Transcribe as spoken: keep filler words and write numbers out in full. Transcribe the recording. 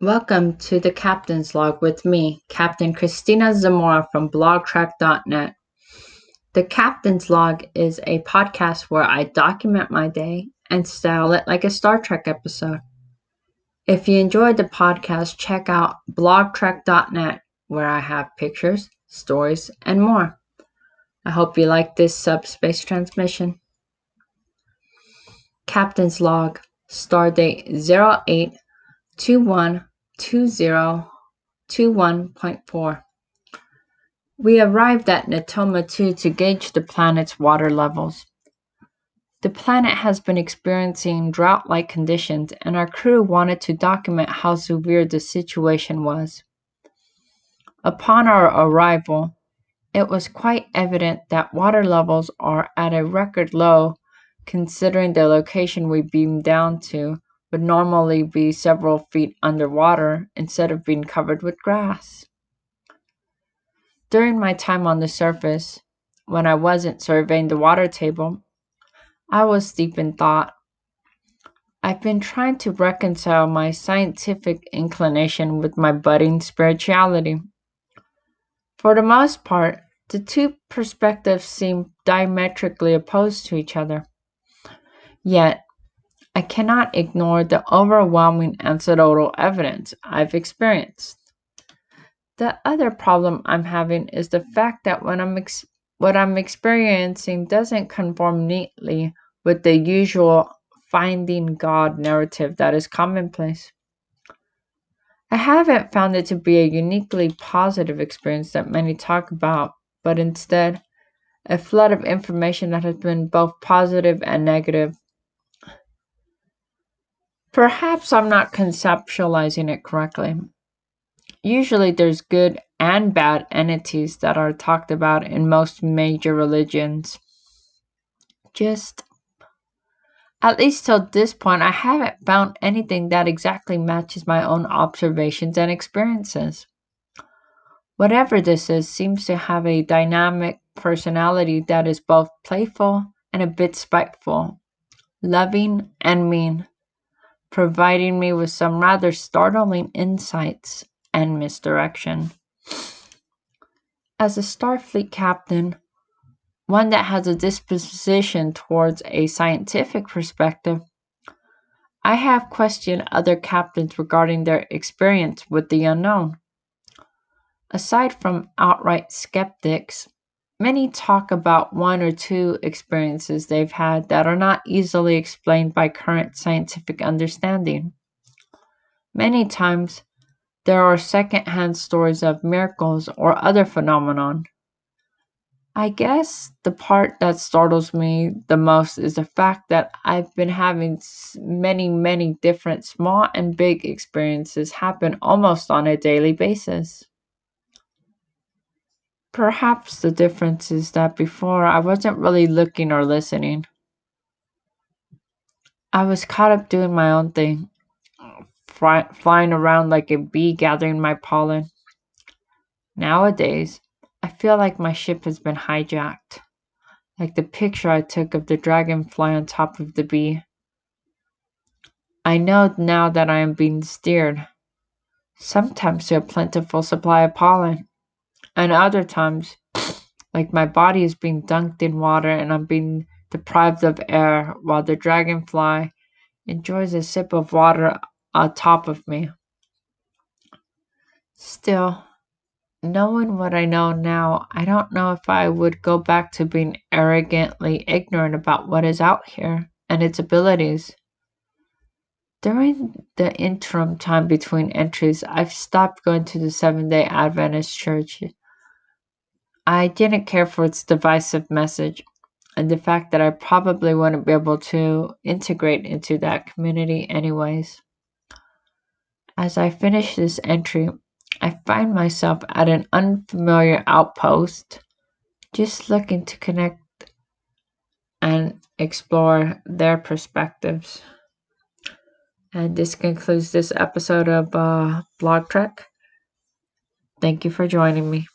Welcome to the Captain's Log with me, Captain Christina Zamora from blog trek dot net. The Captain's Log is a podcast where I document my day and style it like a Star Trek episode. If you enjoyed the podcast, check out blog trek dot net where I have pictures, stories, and more. I hope you like this subspace transmission. Captain's Log, Stardate zero eight twenty-one twenty twenty-one point four. We arrived at Natoma two to gauge the planet's water levels. The planet has been experiencing drought-like conditions, and our crew wanted to document how severe the situation was. Upon our arrival, it was quite evident that water levels are at a record low, considering the location we beamed down to would normally be several feet underwater instead of being covered with grass. During my time on the surface, when I wasn't surveying the water table, I was deep in thought. I've been trying to reconcile my scientific inclination with my budding spirituality. For the most part, the two perspectives seem diametrically opposed to each other. Yet, I cannot ignore the overwhelming anecdotal evidence I've experienced. The other problem I'm having is the fact that when I'm ex- what I'm experiencing doesn't conform neatly with the usual finding God narrative that is commonplace. I haven't found it to be a uniquely positive experience that many talk about, but instead, a flood of information that has been both positive and negative. Perhaps I'm not conceptualizing it correctly. Usually there's good and bad entities that are talked about in most major religions. Just, at least till this point, I haven't found anything that exactly matches my own observations and experiences. Whatever this is seems to have a dynamic personality that is both playful and a bit spiteful, loving and mean, providing me with some rather startling insights and misdirection. As a Starfleet captain, one that has a disposition towards a scientific perspective, I have questioned other captains regarding their experience with the unknown. Aside from outright skeptics, many talk about one or two experiences they've had that are not easily explained by current scientific understanding. Many times, there are second-hand stories of miracles or other phenomenon. I guess the part that startles me the most is the fact that I've been having many, many different small and big experiences happen almost on a daily basis. Perhaps the difference is that before I wasn't really looking or listening. I was caught up doing my own thing, fly, flying around like a bee gathering my pollen. Nowadays, I feel like my ship has been hijacked, like the picture I took of the dragonfly on top of the bee. I know now that I am being steered, sometimes to a plentiful supply of pollen, and other times, like my body is being dunked in water and I'm being deprived of air while the dragonfly enjoys a sip of water on top of me. Still, knowing what I know now, I don't know if I would go back to being arrogantly ignorant about what is out here and its abilities. During the interim time between entries, I've stopped going to the Seven Day Adventist Church. I didn't care for its divisive message and the fact that I probably wouldn't be able to integrate into that community anyways. As I finish this entry, I find myself at an unfamiliar outpost, just looking to connect and explore their perspectives. And this concludes this episode of uh, Blog Trek. Thank you for joining me.